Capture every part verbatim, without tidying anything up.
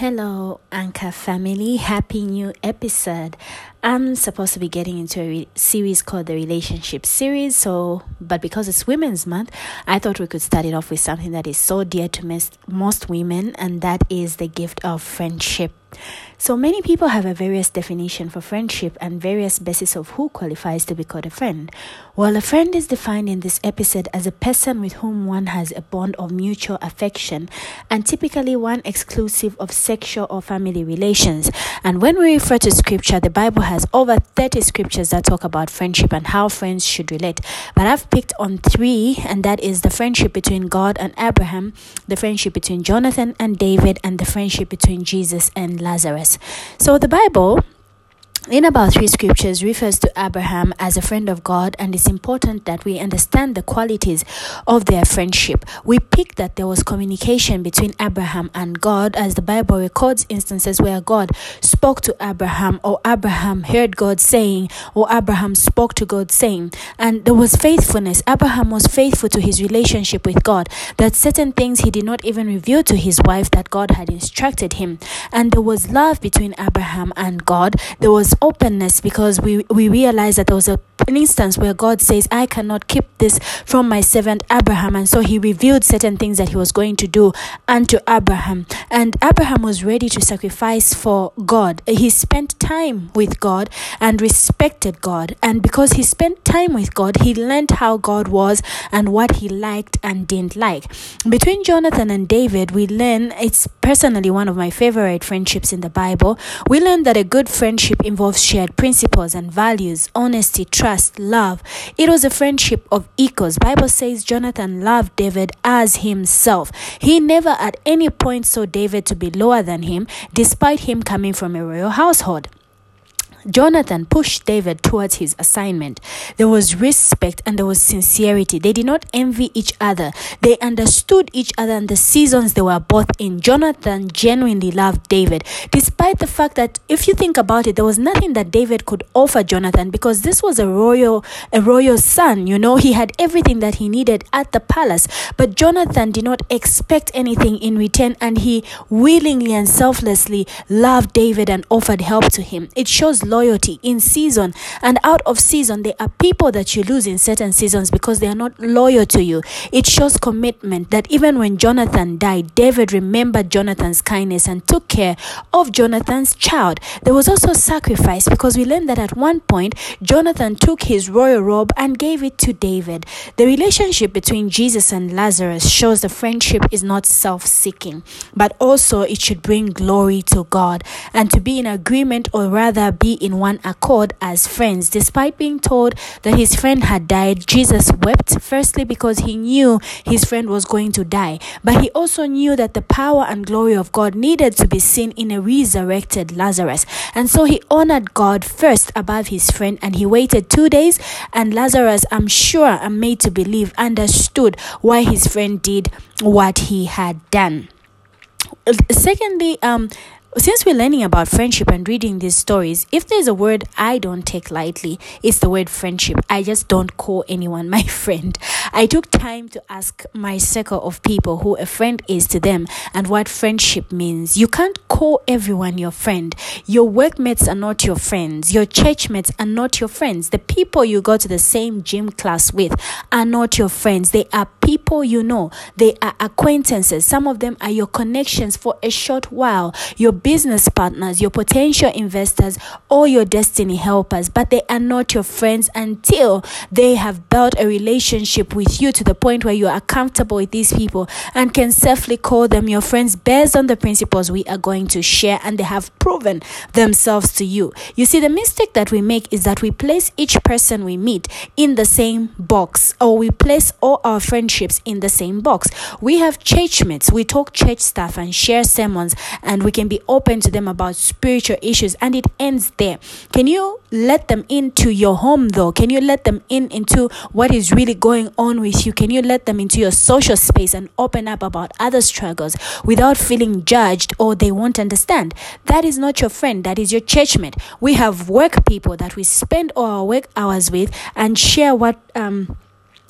Hello Anchor family, happy new episode. I'm supposed to be getting into a re- series called the Relationship Series, so but because it's Women's Month, I thought we could start it off with something that is so dear to mes- most women, and that is the gift of friendship. So many people have a various definition for friendship and various basis of who qualifies to be called a friend. Well, a friend is defined in this episode as a person with whom one has a bond of mutual affection and typically one exclusive of sexual or family relations. And when we refer to scripture, the Bible has over thirty scriptures that talk about friendship and how friends should relate. But I've picked on three, and that is the friendship between God and Abraham, the friendship between Jonathan and David, and the friendship between Jesus and Lazarus. So the Bible, in about three scriptures, refers to Abraham as a friend of God, and it's important that we understand the qualities of their friendship. We pick that there was communication between Abraham and God, as the Bible records instances where God spoke to Abraham, or Abraham heard God saying, or Abraham spoke to God saying, and there was faithfulness. Abraham was faithful to his relationship with God, that certain things he did not even reveal to his wife that God had instructed him, and there was love between Abraham and God. There was openness, because we we realize that there was a, an instance where God says, I cannot keep this from my servant Abraham, and so he revealed certain things that he was going to do unto Abraham, and Abraham was ready to sacrifice for God. He spent time with God and respected God, and because he spent time with God, he learned how God was and what he liked and didn't like. Between Jonathan and David, we learn, it's personally one of my favorite friendships in the Bible, we learn that a good friendship involves Involves shared principles and values, honesty, trust, love. It was a friendship of equals. Bible says Jonathan loved David as himself. He never at any point saw David to be lower than him, despite him coming from a royal household. Jonathan pushed David towards his assignment. There was respect and there was sincerity. They did not envy each other. They understood each other and the seasons they were both in. Jonathan genuinely loved David, despite the fact that, if you think about it, there was nothing that David could offer Jonathan, because this was a royal, a royal son. You know, he had everything that he needed at the palace. But Jonathan did not expect anything in return, and he willingly and selflessly loved David and offered help to him. It shows loyalty in season and out of season. There are people that you lose in certain seasons because they are not loyal to you. It shows commitment, that even when Jonathan died, David remembered Jonathan's kindness and took care of Jonathan's child. There was also sacrifice, because we learned that at one point Jonathan took his royal robe and gave it to David. The relationship between Jesus and Lazarus shows the friendship is not self-seeking, but also it should bring glory to God, and to be in agreement, or rather be in one accord as friends. Despite being told that his friend had died, Jesus wept, firstly because he knew his friend was going to die, but he also knew that the power and glory of God needed to be seen in a resurrected Lazarus, and so he honored God first above his friend, and he waited two days, and Lazarus, I'm sure I'm made to believe, understood why his friend did what he had done. Secondly, um since we're learning about friendship and reading these stories, if there's a word I don't take lightly, it's the word friendship. I just don't call anyone my friend. I took time to ask my circle of people who a friend is to them and what friendship means. You can't call everyone your friend. Your workmates are not your friends. Your churchmates are not your friends. The people you go to the same gym class with are not your friends. They are people you know. They are acquaintances. Some of them are your connections for a short while. Your business partners, your potential investors, or your destiny helpers, but they are not your friends until they have built a relationship with you to the point where you are comfortable with these people and can safely call them your friends based on the principles we are going to share, and they have proven themselves to you. You see, the mistake that we make is that we place each person we meet in the same box, or we place all our friendships in the same box. We have churchmates, we talk church stuff and share sermons, and we can be open to them about spiritual issues, and it ends there. Can you let them into your home though? Can you let them in into what is really going on with you? Can you let them into your social space and open up about other struggles without feeling judged or they won't understand? That is not your friend. That is your churchmate. We have work people that we spend all our work hours with and share what um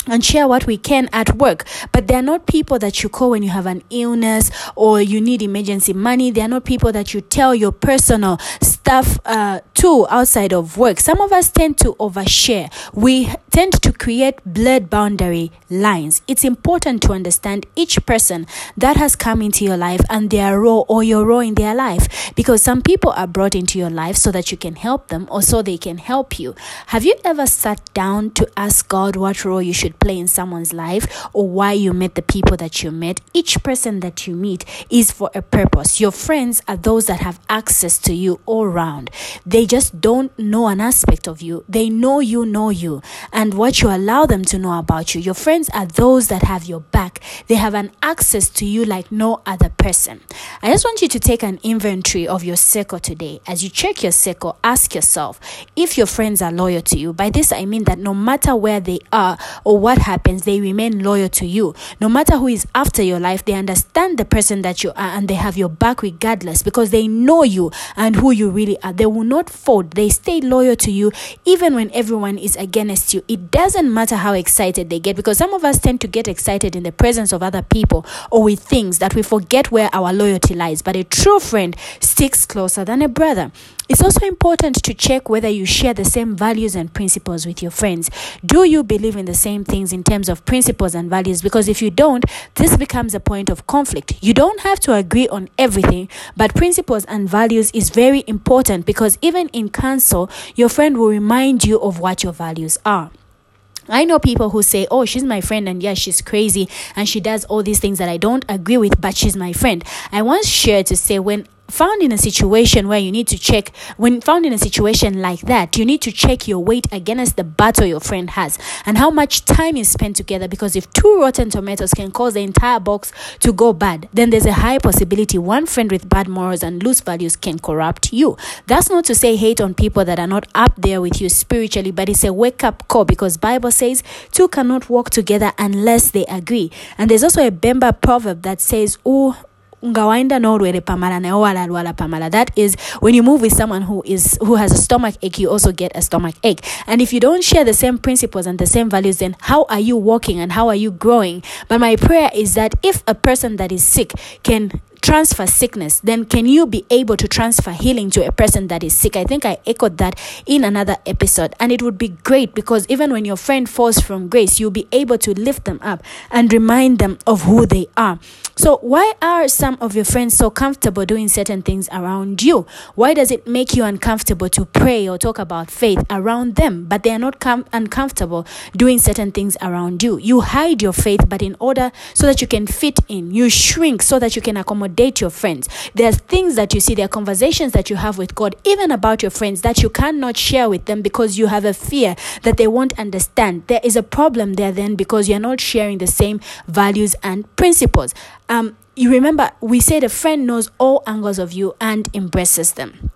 and share what we can at work. But they're not people that you call when you have an illness or you need emergency money. They're not people that you tell your personal stuff uh, to outside of work. Some of us tend to overshare. We tend to create blurred boundary lines. It's important to understand each person that has come into your life and their role or your role in their life, because some people are brought into your life so that you can help them or so they can help you. Have you ever sat down to ask God what role you should play in someone's life, or why you met the people that you met? Each person that you meet is for a purpose. Your friends are those that have access to you all round. They just don't know an aspect of you. They know you know you and what you allow them to know about you. Your friends are those that have your back. They have an access to you like no other person. I just want you to take an inventory of your circle today. As you check your circle, ask yourself if your friends are loyal to you. By this I mean that no matter where they are or what happens, they remain loyal to you. No matter who is after your life, they understand the person that you are and they have your back regardless, because they know you and who you really are. They will not fold. They stay loyal to you even when everyone is against you. It doesn't matter how excited they get, because some of us tend to get excited in the presence of other people or with things that we forget where our loyalty lies. But a true friend sticks closer than a brother. It's also important to check whether you share the same values and principles with your friends. Do you believe in the same things in terms of principles and values? Because if you don't, this becomes a point of conflict. You don't have to agree on everything, but principles and values is very important, because even in counsel, your friend will remind you of what your values are. I know people who say, oh, she's my friend, and yeah, she's crazy, and she does all these things that I don't agree with, but she's my friend. I once shared to say, when found in a situation where you need to check, when found in a situation like that, you need to check your weight against the battle your friend has and how much time is spent together, because if two rotten tomatoes can cause the entire box to go bad, then there's a high possibility one friend with bad morals and loose values can corrupt you. That's not to say hate on people that are not up there with you spiritually, but it's a wake-up call, because Bible says two cannot walk together unless they agree. And there's also a Bemba proverb that says, oh, that is, when you move with someone who is who has a stomach ache, you also get a stomach ache. And if you don't share the same principles and the same values, then how are you walking and how are you growing? But my prayer is that if a person that is sick can transfer sickness, then can you be able to transfer healing to a person that is sick? I think I echoed that in another episode, and it would be great, because even when your friend falls from grace, you'll be able to lift them up and remind them of who they are. So why are some of your friends so comfortable doing certain things around you? Why does it make you uncomfortable to pray or talk about faith around them, but they are not com- uncomfortable doing certain things around you? You hide your faith, but in order so that you can fit in, you shrink so that you can accommodate date your friends. There's things that you see, there are conversations that you have with God, even about your friends, that you cannot share with them because you have a fear that they won't understand. There is a problem there then, because you're not sharing the same values and principles. Um, you remember, we said a friend knows all angles of you and embraces them.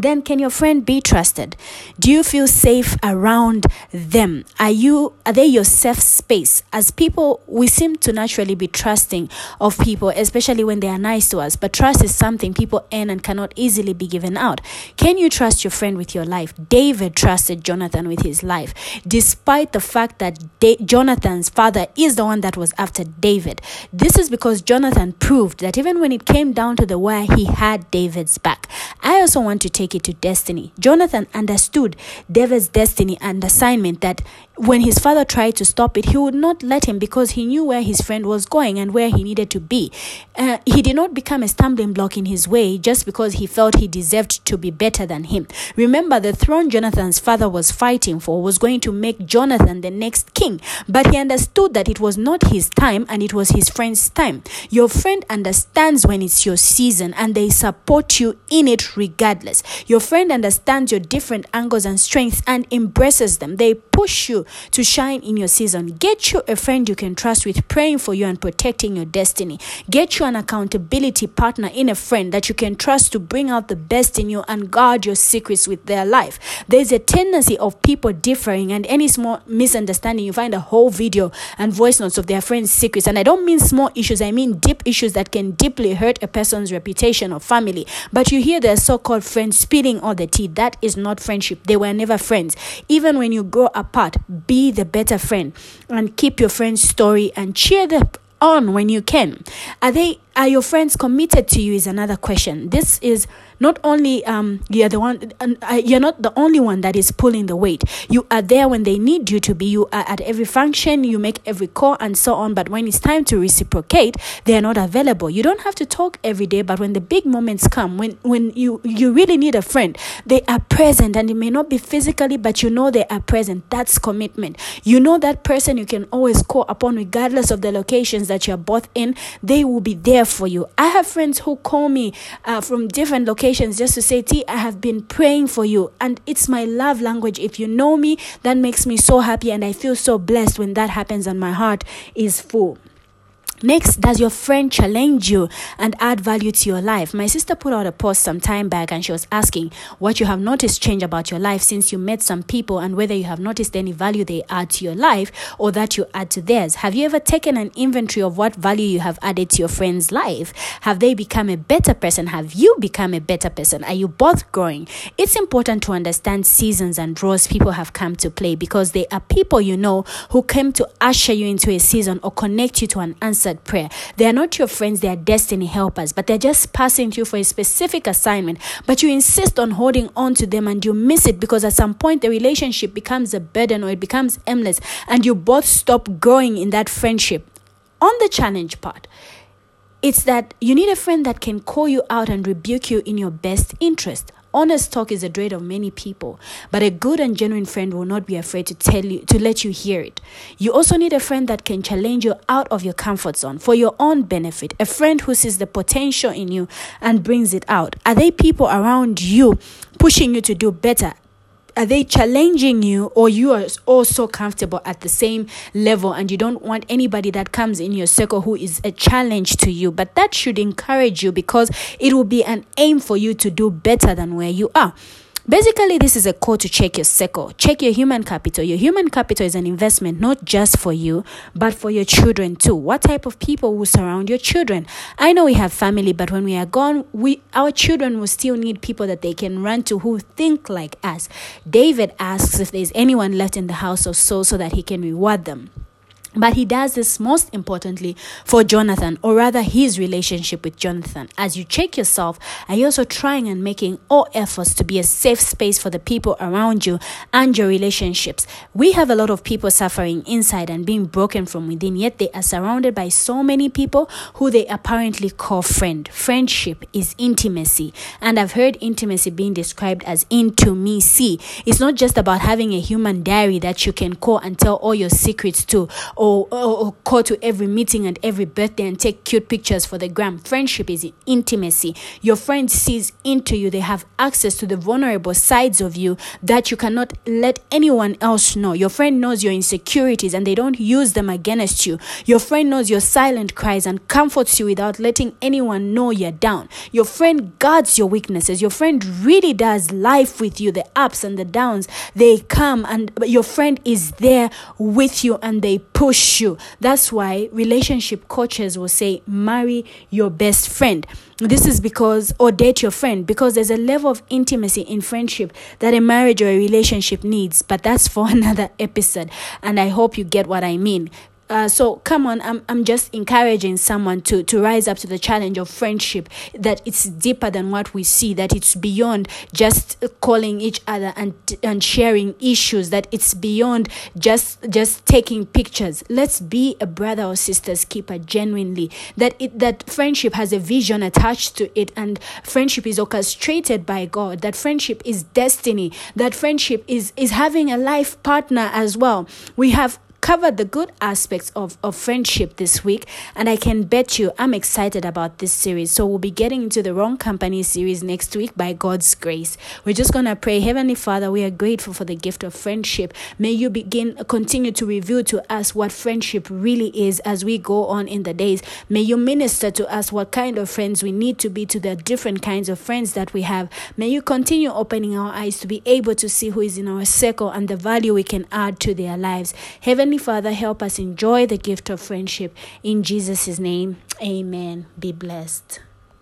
Then can your friend be trusted? Do you feel safe around them? Are you are they your safe space? As people, we seem to naturally be trusting of people, especially when they are nice to us. But trust is something people earn and cannot easily be given out. Can you trust your friend with your life? David trusted Jonathan with his life, despite the fact that da- Jonathan's father is the one that was after David. This is because Jonathan proved that even when it came down to the wire, he had David's back. I also want to take it to destiny. Jonathan understood David's destiny and assignment, that when his father tried to stop it, he would not let him, because he knew where his friend was going and where he needed to be. Uh, he did not become a stumbling block in his way just because he felt he deserved to be better than him. Remember, the throne Jonathan's father was fighting for was going to make Jonathan the next king, but he understood that it was not his time and it was his friend's time. Your friend understands when it's your season and they support you in it regardless. Your friend understands your different angles and strengths and embraces them. They push you to shine in your season. Get you a friend you can trust with praying for you and protecting your destiny. Get you an accountability partner in a friend that you can trust to bring out the best in you and guard your secrets with their life. There's a tendency of people differing, and any small misunderstanding, you find a whole video and voice notes of their friends' secrets. And I don't mean small issues, I mean deep issues that can deeply hurt a person's reputation or family. But you hear their so-called friends spilling all the tea. That is not friendship. They were never friends. Even when you grow apart, be the better friend and keep your friend's story and cheer them on when you can. Are they are your friends committed to you is another question. This is not only um you're the one uh, you're not the only one that is pulling the weight. You are there when they need you to be. You are at every function, you make every call and so on, but when it's time to reciprocate, they are not available. You don't have to talk every day, but when the big moments come, when when you you really need a friend, they are present, and it may not be physically, but you know they are present. That's commitment. You know that person you can always call upon regardless of the locations that you are both in. They will be there for you. I have friends who call me uh, from different locations just to say, T, I have been praying for you, and it's my love language. If you know me, that makes me so happy, and I feel so blessed when that happens and my heart is full. Next, does your friend challenge you and add value to your life? My sister put out a post some time back and she was asking what you have noticed change about your life since you met some people and whether you have noticed any value they add to your life or that you add to theirs. Have you ever taken an inventory of what value you have added to your friend's life? Have they become a better person? Have you become a better person? Are you both growing? It's important to understand seasons and roles people have come to play because they are people you know who came to usher you into a season or connect you to an answer prayer. They are not your friends, they are destiny helpers, but they're just passing to you for a specific assignment, but you insist on holding on to them and you miss it because at some point the relationship becomes a burden or it becomes endless and you both stop growing in that friendship. On the challenge part, it's that you need a friend that can call you out and rebuke you in your best interest. Honest talk is a dread of many people, but a good and genuine friend will not be afraid to tell you, to let you hear it. You also need a friend that can challenge you out of your comfort zone for your own benefit, a friend who sees the potential in you and brings it out. Are they people around you pushing you to do better? Are they challenging you, or you are also comfortable at the same level and you don't want anybody that comes in your circle who is a challenge to you? But that should encourage you because it will be an aim for you to do better than where you are. Basically, this is a call to check your circle. Check your human capital. Your human capital is an investment not just for you, but for your children too. What type of people will surround your children? I know we have family, but when we are gone, we our children will still need people that they can run to who think like us. David asks if there's anyone left in the house of Saul so that he can reward them. But he does this most importantly for Jonathan, or rather his relationship with Jonathan. As you check yourself, are you also trying and making all efforts to be a safe space for the people around you and your relationships? We have a lot of people suffering inside and being broken from within, yet they are surrounded by so many people who they apparently call friend. Friendship is intimacy, and I've heard intimacy being described as into me see. It's not just about having a human diary that you can call and tell all your secrets to, Or, or, or call to every meeting and every birthday and take cute pictures for the gram. Friendship is intimacy. Your friend sees into you. They have access to the vulnerable sides of you that you cannot let anyone else know. Your friend knows your insecurities and they don't use them against you. Your friend knows your silent cries and comforts you without letting anyone know you're down. Your friend guards your weaknesses. Your friend really does life with you. The ups and the downs, they come, and your friend is there with you and they push you. That's why relationship coaches will say marry your best friend. This is because, or date your friend, because there's a level of intimacy in friendship that a marriage or a relationship needs, but that's for another episode, and I hope you get what I mean. Uh, so come on, I'm I'm just encouraging someone to, to rise up to the challenge of friendship, that it's deeper than what we see, that it's beyond just calling each other and and sharing issues, that it's beyond just just taking pictures. Let's be a brother or sister's keeper genuinely, that it that friendship has a vision attached to it, and friendship is orchestrated by God, that friendship is destiny, that friendship is, is having a life partner as well. We have covered the good aspects of, of friendship this week, and I can bet you I'm excited about this series. So we'll be getting into the Wrong Company series next week by God's grace. We're just gonna pray. Heavenly Father, we are grateful for the gift of friendship. May you begin continue to reveal to us what friendship really is as we go on in the days. May you minister to us what kind of friends we need to be to the different kinds of friends that we have. May you continue opening our eyes to be able to see who is in our circle and the value we can add to their lives. Heavenly Father, help us enjoy the gift of friendship. In Jesus' name, amen. Be blessed.